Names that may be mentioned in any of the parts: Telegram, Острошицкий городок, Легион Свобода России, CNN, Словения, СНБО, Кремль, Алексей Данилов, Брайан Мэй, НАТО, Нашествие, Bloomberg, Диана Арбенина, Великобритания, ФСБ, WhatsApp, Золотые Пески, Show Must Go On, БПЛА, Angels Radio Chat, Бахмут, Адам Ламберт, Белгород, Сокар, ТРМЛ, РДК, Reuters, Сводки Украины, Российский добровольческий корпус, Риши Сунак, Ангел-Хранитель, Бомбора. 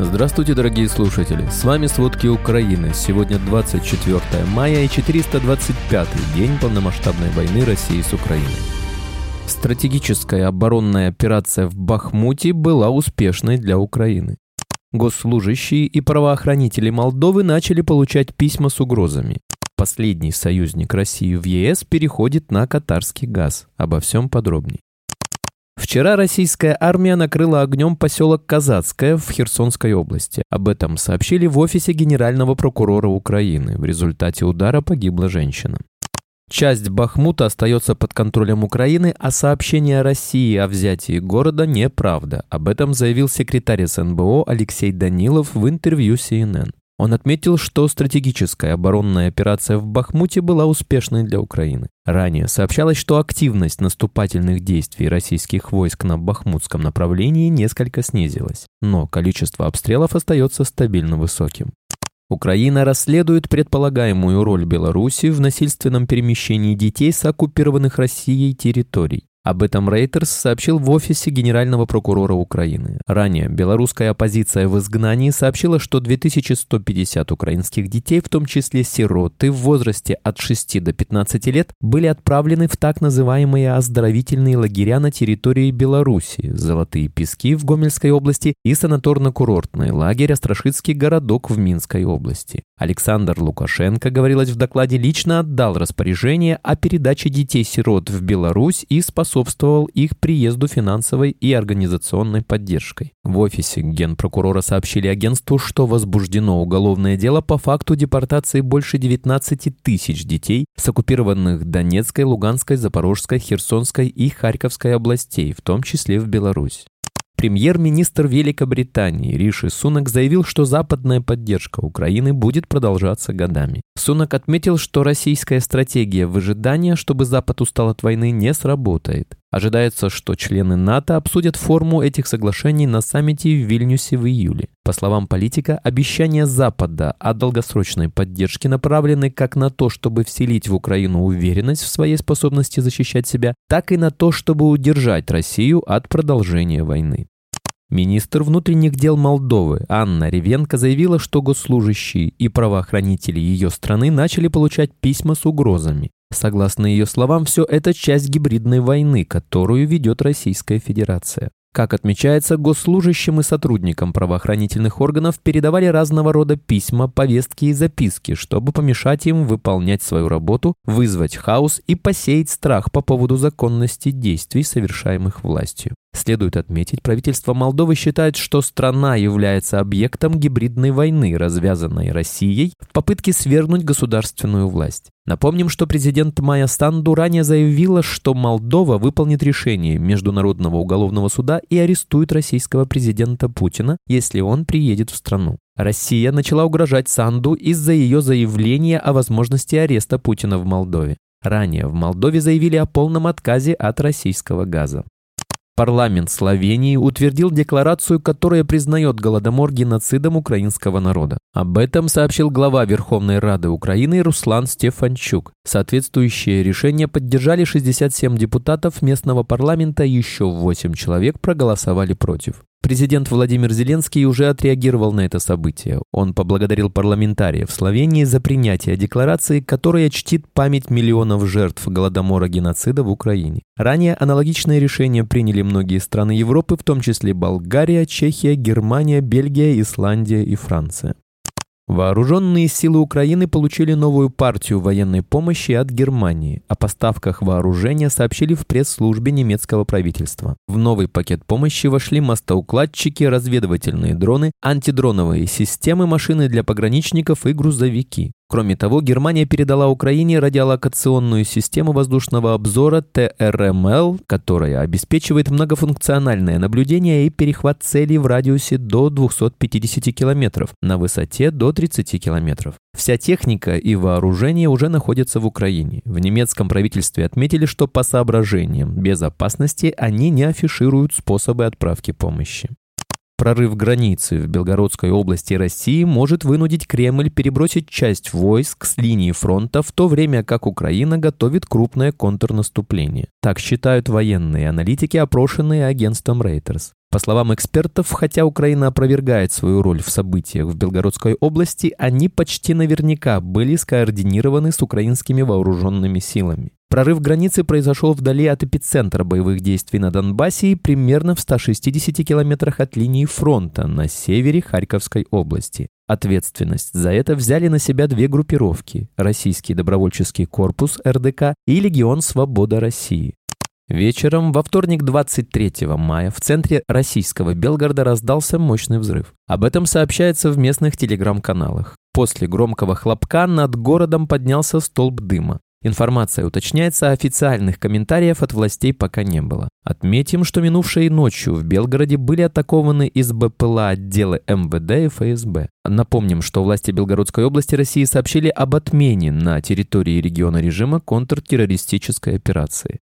Здравствуйте, дорогие слушатели! С вами «Сводки Украины». Сегодня 24 мая и 425-й день полномасштабной войны России с Украиной. Стратегическая оборонная операция в Бахмуте была успешной для Украины. Госслужащие и правоохранители Молдовы начали получать письма с угрозами. Последний союзник России в ЕС переходит на катарский газ. Обо всем подробнее. Вчера российская армия накрыла огнем поселок Казацкое в Херсонской области. Об этом сообщили в офисе генерального прокурора Украины. В результате удара погибла женщина. Часть Бахмута остается под контролем Украины, а сообщение России о взятии города неправда. Об этом заявил секретарь СНБО Алексей Данилов в интервью CNN. Он отметил, что стратегическая оборонная операция в Бахмуте была успешной для Украины. Ранее сообщалось, что активность наступательных действий российских войск на бахмутском направлении несколько снизилась, но количество обстрелов остается стабильно высоким. Украина расследует предполагаемую роль Беларуси в насильственном перемещении детей с оккупированных Россией территорий. Об этом Reuters сообщил в офисе генерального прокурора Украины. Ранее белорусская оппозиция в изгнании сообщила, что 2150 украинских детей, в том числе сироты в возрасте от 6 до 15 лет, были отправлены в так называемые оздоровительные лагеря на территории Беларуси, Золотые Пески в Гомельской области и санаторно-курортный лагерь Острошицкий городок в Минской области. Александр Лукашенко, говорилось в докладе, лично отдал распоряжение о передаче детей-сирот в Беларусь и способствовал их приезду финансовой и организационной поддержкой. В офисе генпрокурора сообщили агентству, что возбуждено уголовное дело по факту депортации больше 19 тысяч детей с оккупированных Донецкой, Луганской, Запорожской, Херсонской и Харьковской областей, в том числе в Беларусь. Премьер-министр Великобритании Риши Сунак заявил, что западная поддержка Украины будет продолжаться годами. Сунак отметил, что российская стратегия выжидания, чтобы Запад устал от войны, не сработает. Ожидается, что члены НАТО обсудят форму этих соглашений на саммите в Вильнюсе в июле. По словам политика, обещания Запада о долгосрочной поддержке направлены как на то, чтобы вселить в Украину уверенность в своей способности защищать себя, так и на то, чтобы удержать Россию от продолжения войны. Министр внутренних дел Молдовы Анна Ревенко заявила, что госслужащие и правоохранители ее страны начали получать письма с угрозами. Согласно ее словам, все это часть гибридной войны, которую ведет Российская Федерация. Как отмечается, госслужащим и сотрудникам правоохранительных органов передавали разного рода письма, повестки и записки, чтобы помешать им выполнять свою работу, вызвать хаос и посеять страх по поводу законности действий, совершаемых властью. Следует отметить, правительство Молдовы считает, что страна является объектом гибридной войны, развязанной Россией в попытке свергнуть государственную власть. Напомним, что президент Майя Санду ранее заявила, что Молдова выполнит решение Международного уголовного суда и арестует российского президента Путина, если он приедет в страну. Россия начала угрожать Санду из-за ее заявления о возможности ареста Путина в Молдове. Ранее в Молдове заявили о полном отказе от российского газа. Парламент Словении утвердил декларацию, которая признает Голодомор геноцидом украинского народа. Об этом сообщил глава Верховной Рады Украины Руслан Стефанчук. Соответствующее решение поддержали 67 депутатов местного парламента, еще 8 человек проголосовали против. Президент Владимир Зеленский уже отреагировал на это событие. Он поблагодарил парламентариев Словении за принятие декларации, которая чтит память миллионов жертв Голодомора-геноцида в Украине. Ранее аналогичные решения приняли многие страны Европы, в том числе Болгария, Чехия, Германия, Бельгия, Исландия и Франция. Вооруженные силы Украины получили новую партию военной помощи от Германии. О поставках вооружения сообщили в пресс-службе немецкого правительства. В новый пакет помощи вошли мостоукладчики, разведывательные дроны, антидроновые системы, машины для пограничников и грузовики. Кроме того, Германия передала Украине радиолокационную систему воздушного обзора ТРМЛ, которая обеспечивает многофункциональное наблюдение и перехват целей в радиусе до 250 км, на высоте до 30 км. Вся техника и вооружение уже находятся в Украине. В немецком правительстве отметили, что по соображениям безопасности они не афишируют способы отправки помощи. Прорыв границы в Белгородской области России может вынудить Кремль перебросить часть войск с линии фронта, в то время как Украина готовит крупное контрнаступление. Так считают военные аналитики, опрошенные агентством Reuters. По словам экспертов, хотя Украина опровергает свою роль в событиях в Белгородской области, они почти наверняка были скоординированы с украинскими вооруженными силами. Прорыв границы произошел вдали от эпицентра боевых действий на Донбассе и примерно в 160 километрах от линии фронта на севере Харьковской области. Ответственность за это взяли на себя две группировки – Российский добровольческий корпус РДК и Легион Свобода России. Вечером во вторник 23 мая в центре российского Белгорода раздался мощный взрыв. Об этом сообщается в местных телеграм-каналах. После громкого хлопка над городом поднялся столб дыма. Информация уточняется, официальных комментариев от властей пока не было. Отметим, что минувшей ночью в Белгороде были атакованы из БПЛА отделы МВД и ФСБ. Напомним, что власти Белгородской области России сообщили об отмене на территории региона режима контртеррористической операции.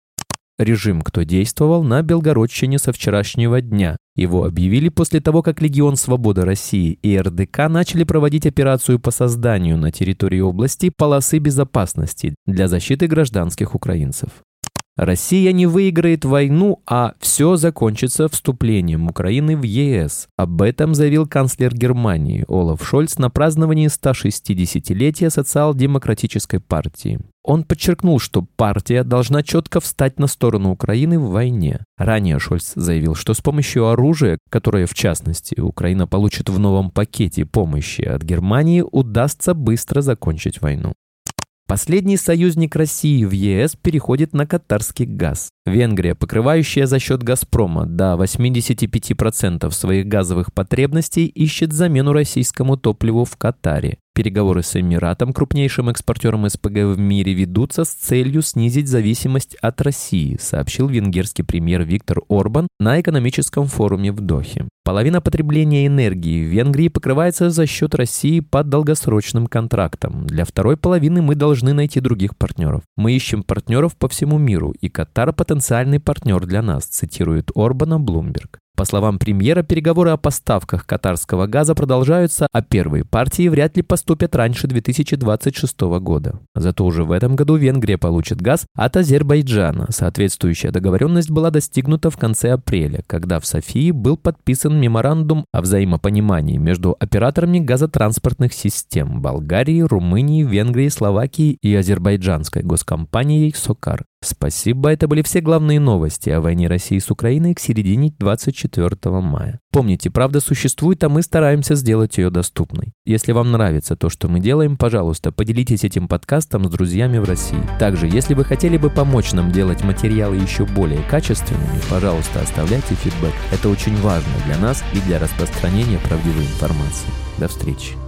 Режим, кто действовал на Белгородчине со вчерашнего дня. Его объявили после того, как Легион Свобода России и РДК начали проводить операцию по созданию на территории области полосы безопасности для защиты гражданских украинцев. Россия не выиграет войну, а все закончится вступлением Украины в ЕС. Об этом заявил канцлер Германии Олаф Шольц на праздновании 160-летия социал-демократической партии. Он подчеркнул, что партия должна четко встать на сторону Украины в войне. Ранее Шольц заявил, что с помощью оружия, которое, в частности, Украина получит в новом пакете помощи от Германии, удастся быстро закончить войну. Последний союзник России в ЕС переходит на катарский газ. Венгрия, покрывающая за счет «Газпрома» до 85% своих газовых потребностей, ищет замену российскому топливу в Катаре. Переговоры с Эмиратом, крупнейшим экспортером СПГ в мире, ведутся с целью снизить зависимость от России, сообщил венгерский премьер Виктор Орбан на экономическом форуме в Дохе. Половина потребления энергии в Венгрии покрывается за счет России по долгосрочным контрактам. Для второй половины мы должны найти других партнеров. Мы ищем партнеров по всему миру, и Катар потенциальный партнер для нас, цитирует Орбана Bloomberg. По словам премьера, переговоры о поставках катарского газа продолжаются, а первые партии вряд ли поступят раньше 2026 года. Зато уже в этом году Венгрия получит газ от Азербайджана. Соответствующая договоренность была достигнута в конце апреля, когда в Софии был подписан меморандум о взаимопонимании между операторами газотранспортных систем Болгарии, Румынии, Венгрии, Словакии и азербайджанской госкомпанией «Сокар». Спасибо, это были все главные новости о войне России с Украиной к середине 24 мая. Помните, правда существует, а мы стараемся сделать ее доступной. Если вам нравится то, что мы делаем, пожалуйста, поделитесь этим подкастом с друзьями в России. Также, если вы хотели бы помочь нам делать материалы еще более качественными, пожалуйста, оставляйте фидбэк. Это очень важно для нас и для распространения правдивой информации. До встречи.